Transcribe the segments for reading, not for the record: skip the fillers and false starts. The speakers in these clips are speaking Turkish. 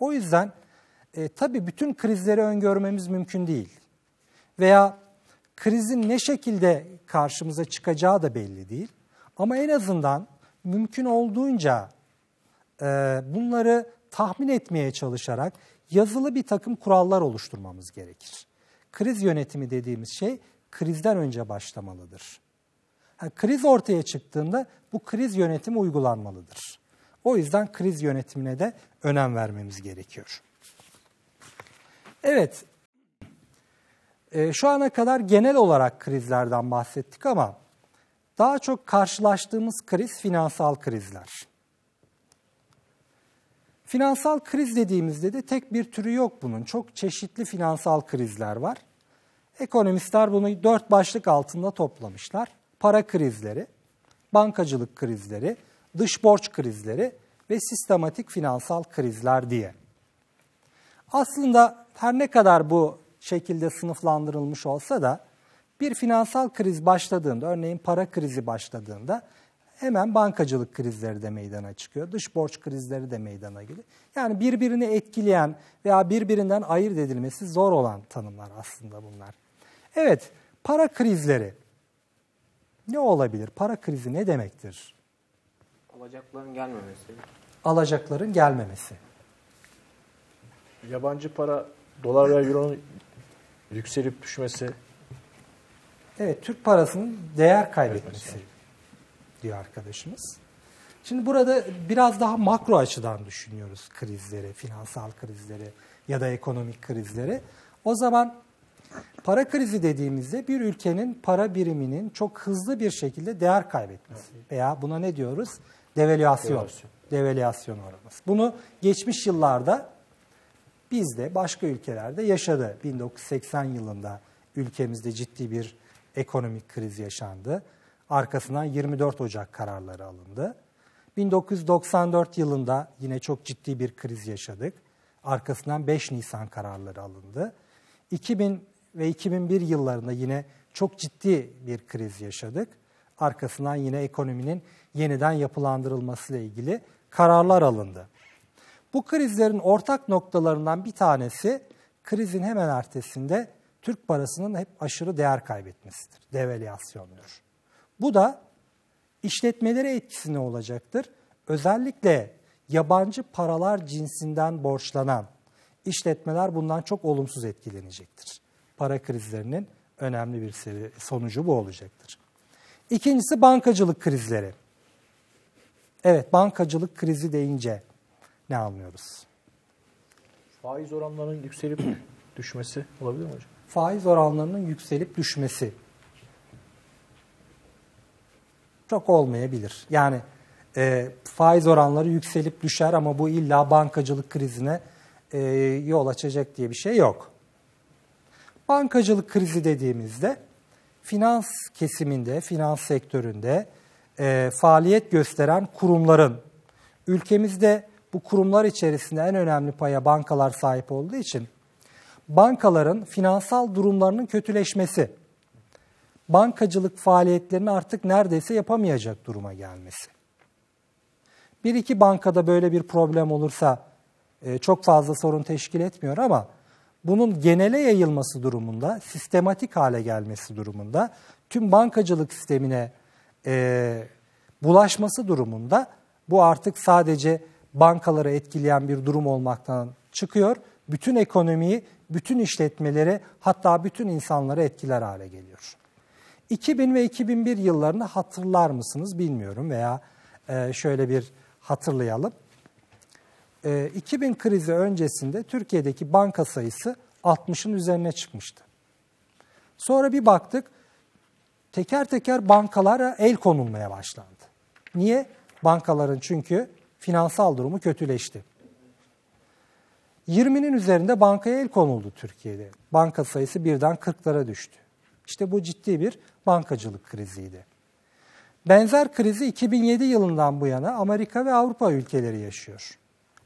O yüzden tabii bütün krizleri öngörmemiz mümkün değil. Veya krizin ne şekilde karşımıza çıkacağı da belli değil. Ama en azından mümkün olduğunca bunları tahmin etmeye çalışarak yazılı bir takım kurallar oluşturmamız gerekir. Kriz yönetimi dediğimiz şey krizden önce başlamalıdır. Yani kriz ortaya çıktığında bu kriz yönetimi uygulanmalıdır. O yüzden kriz yönetimine de önem vermemiz gerekiyor. Evet, şu ana kadar genel olarak krizlerden bahsettik ama daha çok karşılaştığımız kriz finansal krizler. Finansal kriz dediğimizde de tek bir türü yok bunun. Çok çeşitli finansal krizler var. Ekonomistler bunu 4 başlık altında toplamışlar. Para krizleri, bankacılık krizleri, dış borç krizleri ve sistematik finansal krizler diye. Aslında her ne kadar bu şekilde sınıflandırılmış olsa da bir finansal kriz başladığında, örneğin para krizi başladığında hemen bankacılık krizleri de meydana çıkıyor, dış borç krizleri de meydana geliyor. Yani birbirini etkileyen veya birbirinden ayırt edilmesi zor olan tanımlar aslında bunlar. Evet, para krizleri ne olabilir? Para krizi ne demektir? Alacakların gelmemesi. Alacakların gelmemesi. Yabancı para, dolar veya euronun yükselip düşmesi. Evet, Türk parasının değer kaybetmesi diyor arkadaşımız. Şimdi burada biraz daha makro açıdan düşünüyoruz krizleri, finansal krizleri ya da ekonomik krizleri. O zaman para krizi dediğimizde bir ülkenin para biriminin çok hızlı bir şekilde değer kaybetmesi veya buna ne diyoruz? Devalüasyon. Devalüasyon oranı. Bunu geçmiş yıllarda biz de başka ülkelerde yaşadı. 1980 yılında ülkemizde ciddi bir ekonomik kriz yaşandı. Arkasından 24 Ocak kararları alındı. 1994 yılında yine çok ciddi bir kriz yaşadık. Arkasından 5 Nisan kararları alındı. 2000 ve 2001 yıllarında yine çok ciddi bir kriz yaşadık. Arkasından yine ekonominin yeniden yapılandırılmasıyla ilgili kararlar alındı. Bu krizlerin ortak noktalarından bir tanesi krizin hemen ertesinde Türk parasının hep aşırı değer kaybetmesidir. Devalüasyondur. Bu da işletmelere etkisi ne olacaktır? Özellikle yabancı paralar cinsinden borçlanan işletmeler bundan çok olumsuz etkilenecektir. Para krizlerinin önemli bir sonucu bu olacaktır. İkincisi bankacılık krizleri. Evet, bankacılık krizi deyince ne anlıyoruz? Faiz oranlarının yükselip düşmesi olabilir mi hocam? Faiz oranlarının yükselip düşmesi. Çok olmayabilir. Yani faiz oranları yükselip düşer ama bu illa bankacılık krizine yol açacak diye bir şey yok. Bankacılık krizi dediğimizde finans kesiminde, finans sektöründe faaliyet gösteren kurumların, ülkemizde bu kurumlar içerisinde en önemli paya bankalar sahip olduğu için bankaların finansal durumlarının kötüleşmesi, bankacılık faaliyetlerini artık neredeyse yapamayacak duruma gelmesi. Bir iki bankada böyle bir problem olursa çok fazla sorun teşkil etmiyor ama bunun genele yayılması durumunda, sistematik hale gelmesi durumunda, tüm bankacılık sistemine bulaşması durumunda bu artık sadece bankaları etkileyen bir durum olmaktan çıkıyor. Bütün ekonomiyi, bütün işletmeleri, hatta bütün insanları etkiler hale geliyor. 2000 ve 2001 yıllarını hatırlar mısınız bilmiyorum veya şöyle bir hatırlayalım. 2000 krizi öncesinde Türkiye'deki banka sayısı 60'ın üzerine çıkmıştı. Sonra bir baktık teker teker bankalara el konulmaya başlandı. Niye? Bankaların çünkü finansal durumu kötüleşti. 20'nin üzerinde bankaya el konuldu Türkiye'de. Banka sayısı birden 40'lara düştü. İşte bu ciddi bir bankacılık kriziydi. Benzer krizi 2007 yılından bu yana Amerika ve Avrupa ülkeleri yaşıyor.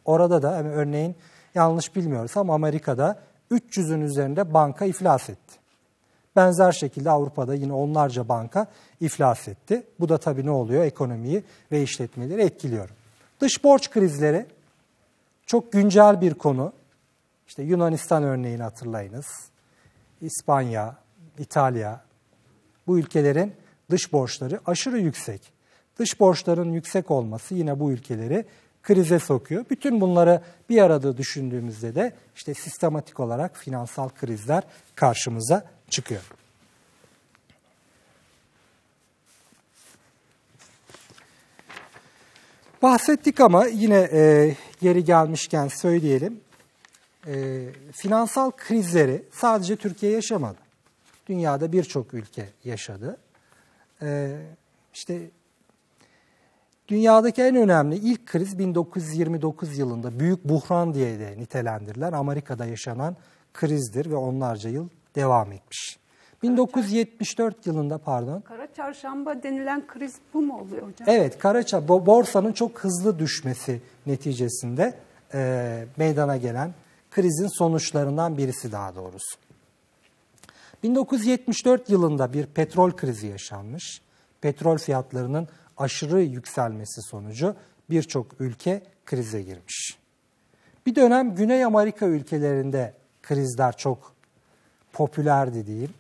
Orada da örneğin yanlış bilmiyorsam Amerika'da 300'ün üzerinde banka iflas etti. Benzer şekilde Avrupa'da yine onlarca banka iflas etti. Bu da tabii ne oluyor? Ekonomiyi ve işletmeleri etkiliyor. Dış borç krizleri çok güncel bir konu. İşte Yunanistan örneğini hatırlayınız. İspanya, İtalya, bu ülkelerin dış borçları aşırı yüksek. Dış borçların yüksek olması yine bu ülkeleri krize sokuyor. Bütün bunları bir arada düşündüğümüzde de işte sistematik olarak finansal krizler karşımıza çıkıyor. Bahsettik ama yine geri gelmişken söyleyelim. Finansal krizleri sadece Türkiye yaşamadı. Dünyada birçok ülke yaşadı. İşte dünyadaki en önemli ilk kriz 1929 yılında Büyük Buhran diye de nitelendirilen Amerika'da yaşanan krizdir ve onlarca yıl devam etmiş. 1974 yılında Kara çarşamba denilen kriz bu mu oluyor hocam? Evet, borsanın çok hızlı düşmesi neticesinde meydana gelen krizin sonuçlarından birisi daha doğrusu. 1974 yılında bir petrol krizi yaşanmış. Petrol fiyatlarının aşırı yükselmesi sonucu birçok ülke krize girmiş. Bir dönem Güney Amerika ülkelerinde krizler çok popülerdi diyeyim.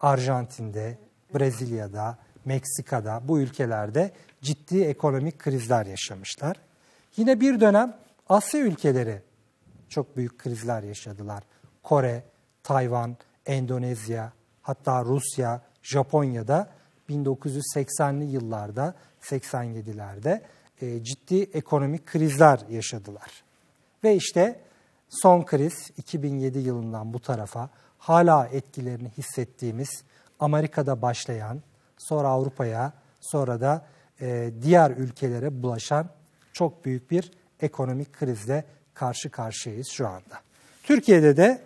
Arjantin'de, Brezilya'da, Meksika'da, bu ülkelerde ciddi ekonomik krizler yaşamışlar. Yine bir dönem Asya ülkeleri çok büyük krizler yaşadılar. Kore, Tayvan, Endonezya, hatta Rusya, Japonya'da 1980'li yıllarda, 87'lerde ciddi ekonomik krizler yaşadılar. Ve işte son kriz 2007 yılından bu tarafa hala etkilerini hissettiğimiz Amerika'da başlayan, sonra Avrupa'ya, sonra da diğer ülkelere bulaşan çok büyük bir ekonomik krizle karşı karşıyayız şu anda. Türkiye'de de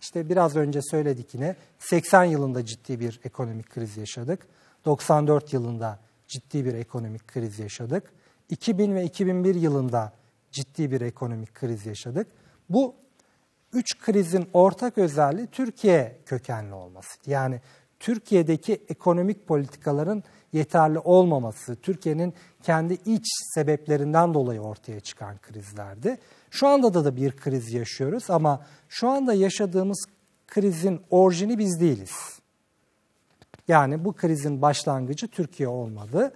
işte biraz önce söyledik yine 80 yılında ciddi bir ekonomik kriz yaşadık. 94 yılında ciddi bir ekonomik kriz yaşadık. 2000 ve 2001 yılında ciddi bir ekonomik kriz yaşadık. Bu üç krizin ortak özelliği Türkiye kökenli olması. Yani Türkiye'deki ekonomik politikaların yeterli olmaması, Türkiye'nin kendi iç sebeplerinden dolayı ortaya çıkan krizlerdi. Şu anda da bir kriz yaşıyoruz ama şu anda yaşadığımız krizin orijini biz değiliz. Yani bu krizin başlangıcı Türkiye olmadı.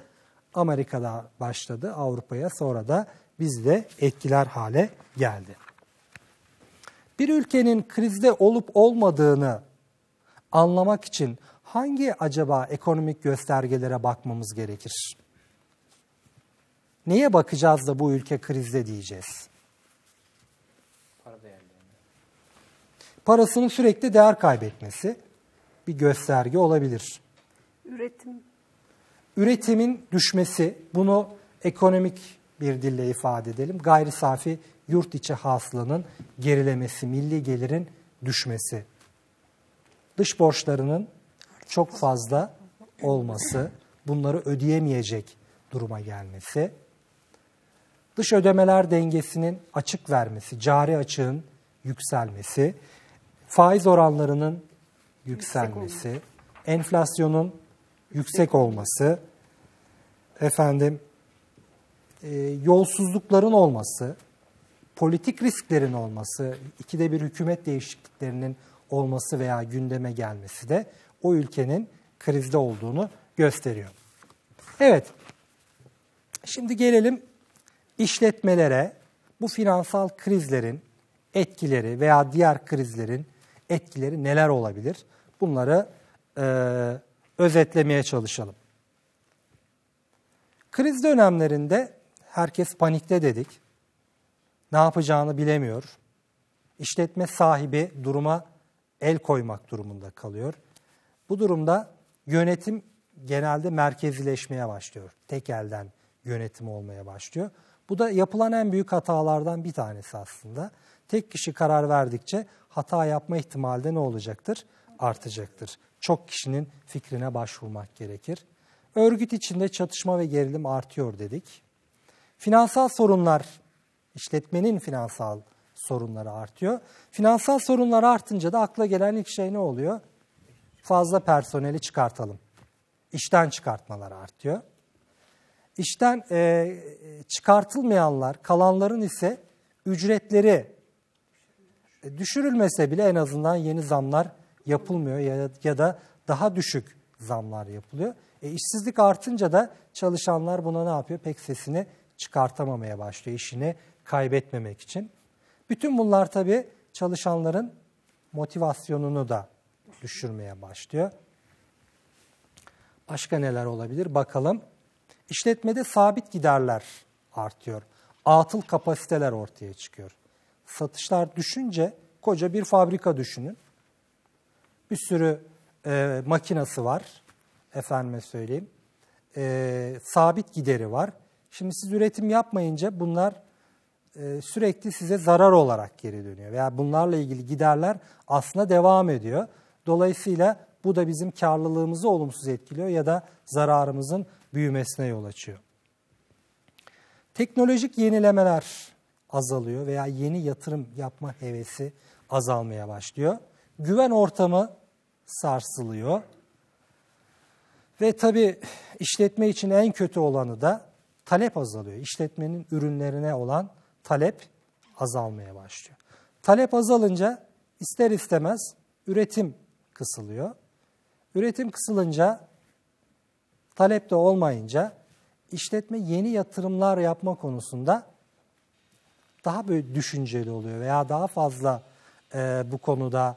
Amerika'da başladı, Avrupa'ya, sonra da bizde etkiler hale geldi. Bir ülkenin krizde olup olmadığını anlamak için hangi acaba ekonomik göstergelere bakmamız gerekir? Neye bakacağız da bu ülke krizde diyeceğiz? Parasının sürekli değer kaybetmesi bir gösterge olabilir. Üretimin düşmesi, bunu ekonomik bir dille ifade edelim. Gayri safi yurt içi hasılanın gerilemesi, milli gelirin düşmesi. Dış borçlarının çok fazla olması, bunları ödeyemeyecek duruma gelmesi. Dış ödemeler dengesinin açık vermesi, cari açığın yükselmesi, faiz oranlarının yükselmesi, enflasyonun yüksek olması, yolsuzlukların olması, politik risklerin olması, ikide bir hükümet değişikliklerinin olması veya gündeme gelmesi de o ülkenin krizde olduğunu gösteriyor. Evet, şimdi gelelim işletmelere. Bu finansal krizlerin etkileri veya diğer krizlerin etkileri neler olabilir? Bunları özetlemeye çalışalım. Kriz dönemlerinde herkes panikte dedik. Ne yapacağını bilemiyor. İşletme sahibi duruma el koymak durumunda kalıyor. Bu durumda yönetim genelde merkezileşmeye başlıyor. Tek elden yönetim olmaya başlıyor. Bu da yapılan en büyük hatalardan bir tanesi aslında. Tek kişi karar verdikçe hata yapma ihtimali de ne olacaktır? Artacaktır. Çok kişinin fikrine başvurmak gerekir. Örgüt içinde çatışma ve gerilim artıyor dedik. Finansal sorunlar, işletmenin finansal sorunları artıyor. Finansal sorunlar artınca da akla gelen ilk şey ne oluyor? Fazla personeli çıkartalım. İşten çıkartmalar artıyor. İşten çıkartılmayanlar, kalanların ise ücretleri düşürülmese bile en azından yeni zamlar yapılmıyor ya da daha düşük zamlar yapılıyor. İşsizlik artınca da çalışanlar buna ne yapıyor? Pek sesini çıkartamamaya başlıyor işini kaybetmemek için. Bütün bunlar tabii çalışanların motivasyonunu da düşürmeye başlıyor. Başka neler olabilir? Bakalım. İşletmede sabit giderler artıyor. Atıl kapasiteler ortaya çıkıyor. Satışlar düşünce koca bir fabrika düşünün. Bir sürü makinası var. Efendime söyleyeyim. Sabit gideri var. Şimdi siz üretim yapmayınca bunlar sürekli size zarar olarak geri dönüyor. Veya bunlarla ilgili giderler aslında devam ediyor. Dolayısıyla bu da bizim karlılığımızı olumsuz etkiliyor ya da zararımızın büyümesine yol açıyor. Teknolojik yenilemeler azalıyor veya yeni yatırım yapma hevesi azalmaya başlıyor. Güven ortamı sarsılıyor. Ve tabii işletme için en kötü olanı da talep azalıyor. İşletmenin ürünlerine olan talep azalmaya başlıyor. Talep azalınca ister istemez üretim kısılıyor. Üretim kısılınca, talep de olmayınca işletme yeni yatırımlar yapma konusunda daha böyle düşünceli oluyor veya daha fazla bu konuda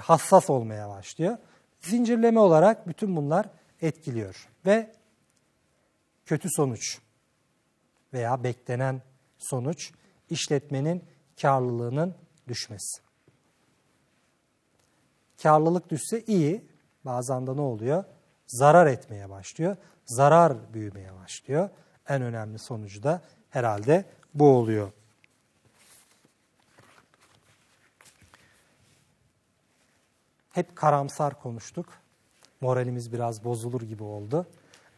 hassas olmaya başlıyor. Zincirleme olarak bütün bunlar etkiliyor ve kötü sonuç veya beklenen sonuç işletmenin karlılığının düşmesi. Karlılık düşse iyi, bazen de ne oluyor? Zarar etmeye başlıyor, zarar büyümeye başlıyor. En önemli sonucu da herhalde bu oluyor. Hep karamsar konuştuk, moralimiz biraz bozulur gibi oldu.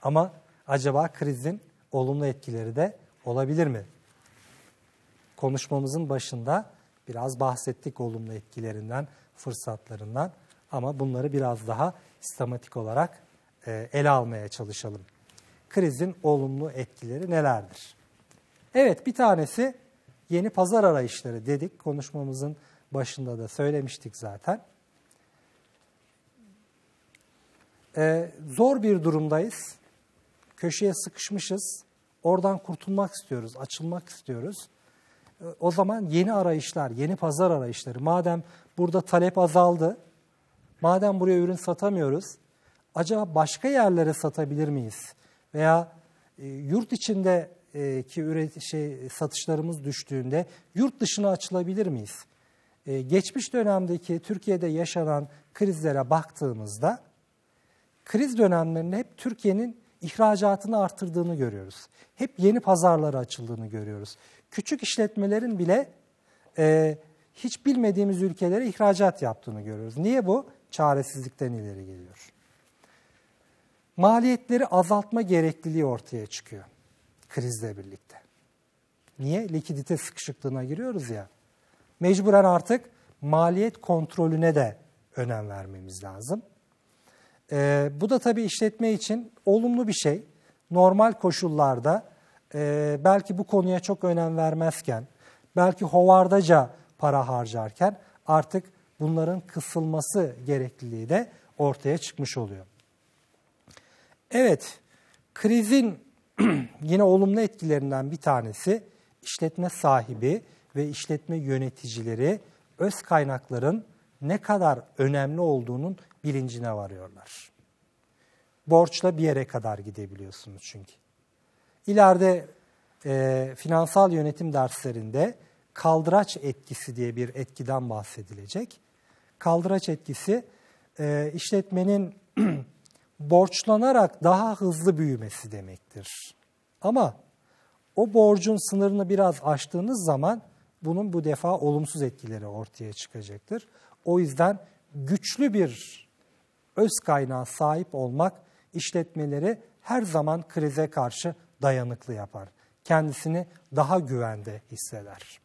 Ama acaba krizin olumlu etkileri de olabilir mi? Konuşmamızın başında biraz bahsettik olumlu etkilerinden, fırsatlarından ama bunları biraz daha sistematik olarak ele almaya çalışalım. Krizin olumlu etkileri nelerdir? Evet, bir tanesi yeni pazar arayışları dedik. Konuşmamızın başında da söylemiştik zaten. Zor bir durumdayız. Köşeye sıkışmışız. Oradan kurtulmak istiyoruz, açılmak istiyoruz. O zaman yeni arayışlar, yeni pazar arayışları. Madem burada talep azaldı, madem buraya ürün satamıyoruz, acaba başka yerlere satabilir miyiz? Veya yurt içindeki satışlarımız düştüğünde yurt dışına açılabilir miyiz? Geçmiş dönemdeki Türkiye'de yaşanan krizlere baktığımızda, kriz dönemlerinde hep Türkiye'nin ihracatını artırdığını görüyoruz. Hep yeni pazarlara açıldığını görüyoruz. Küçük işletmelerin bile hiç bilmediğimiz ülkelere ihracat yaptığını görüyoruz. Niye bu? Çaresizlikten ileri geliyor. Maliyetleri azaltma gerekliliği ortaya çıkıyor krizle birlikte. Niye? Likidite sıkışıklığına giriyoruz ya. Mecburen artık maliyet kontrolüne de önem vermemiz lazım. Bu da tabii işletme için olumlu bir şey. Normal koşullarda belki bu konuya çok önem vermezken, belki hovardaca para harcarken artık bunların kısılması gerekliliği de ortaya çıkmış oluyor. Evet, krizin yine olumlu etkilerinden bir tanesi işletme sahibi ve işletme yöneticileri öz kaynakların ne kadar önemli olduğunun bilincine varıyorlar. Borçla bir yere kadar gidebiliyorsunuz çünkü. İleride finansal yönetim derslerinde kaldıraç etkisi diye bir etkiden bahsedilecek. Kaldıraç etkisi işletmenin borçlanarak daha hızlı büyümesi demektir. Ama o borcun sınırını biraz aştığınız zaman bunun bu defa olumsuz etkileri ortaya çıkacaktır. O yüzden güçlü bir öz kaynağa sahip olmak işletmeleri her zaman krize karşı dayanıklı yapar. Kendisini daha güvende hisseder.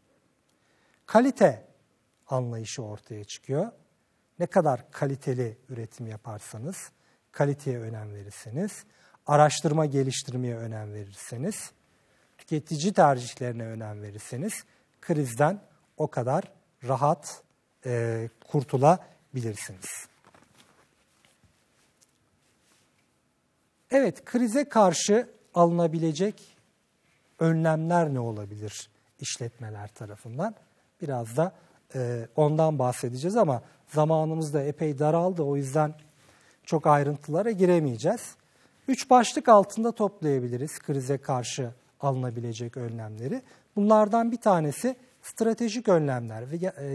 Kalite anlayışı ortaya çıkıyor. Ne kadar kaliteli üretim yaparsanız, kaliteye önem verirseniz araştırma geliştirmeye önem verirseniz, tüketici tercihlerine önem verirseniz krizden o kadar rahat kurtulabilirsiniz. Evet, krize karşı alınabilecek önlemler ne olabilir işletmeler tarafından? Biraz da ondan bahsedeceğiz ama zamanımız da epey daraldı, o yüzden çok ayrıntılara giremeyeceğiz. 3 başlık altında toplayabiliriz krize karşı alınabilecek önlemleri. Bunlardan bir tanesi stratejik önlemler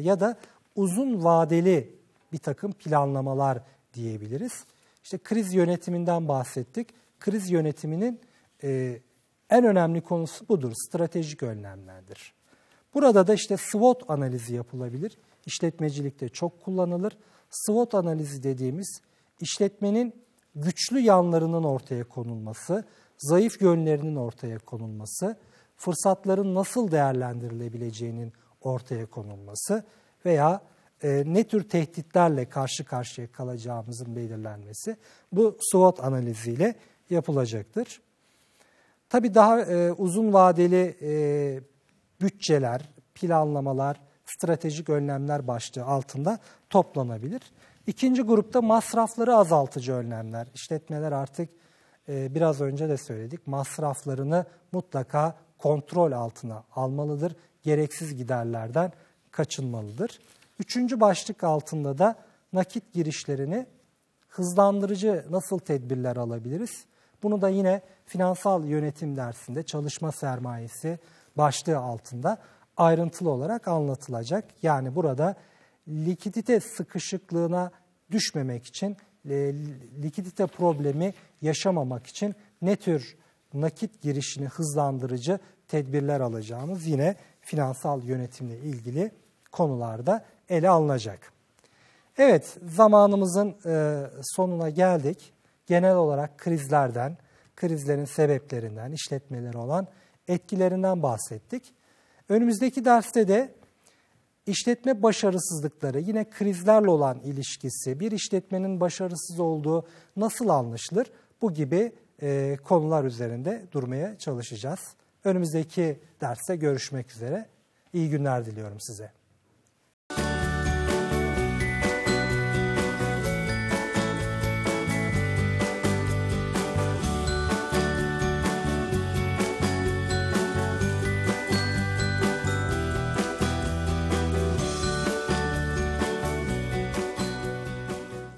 ya da uzun vadeli bir takım planlamalar diyebiliriz. İşte kriz yönetiminden bahsettik. Kriz yönetiminin en önemli konusu budur, stratejik önlemlerdir. Burada da işte SWOT analizi yapılabilir. İşletmecilikte çok kullanılır. SWOT analizi dediğimiz işletmenin güçlü yanlarının ortaya konulması, zayıf yönlerinin ortaya konulması, fırsatların nasıl değerlendirilebileceğinin ortaya konulması veya ne tür tehditlerle karşı karşıya kalacağımızın belirlenmesi bu SWOT analiziyle yapılacaktır. Tabii daha uzun vadeli bütçeler, planlamalar, stratejik önlemler başlığı altında toplanabilir. İkinci grupta masrafları azaltıcı önlemler. İşletmeler artık biraz önce de söyledik, masraflarını mutlaka kontrol altına almalıdır. Gereksiz giderlerden kaçınmalıdır. 3. başlık altında da nakit girişlerini hızlandırıcı nasıl tedbirler alabiliriz? Bunu da yine finansal yönetim dersinde çalışma sermayesi başlığı altında ayrıntılı olarak anlatılacak. Yani burada likidite sıkışıklığına düşmemek için, likidite problemi yaşamamak için ne tür nakit girişini hızlandırıcı tedbirler alacağımız yine finansal yönetimle ilgili konularda ele alınacak. Evet, zamanımızın sonuna geldik. Genel olarak krizlerden, krizlerin sebeplerinden, işletmeleri olan etkilerinden bahsettik. Önümüzdeki derste de işletme başarısızlıkları, yine krizlerle olan ilişkisi, bir işletmenin başarısız olduğu nasıl anlaşılır, bu gibi konular üzerinde durmaya çalışacağız. Önümüzdeki derste görüşmek üzere. İyi günler diliyorum size.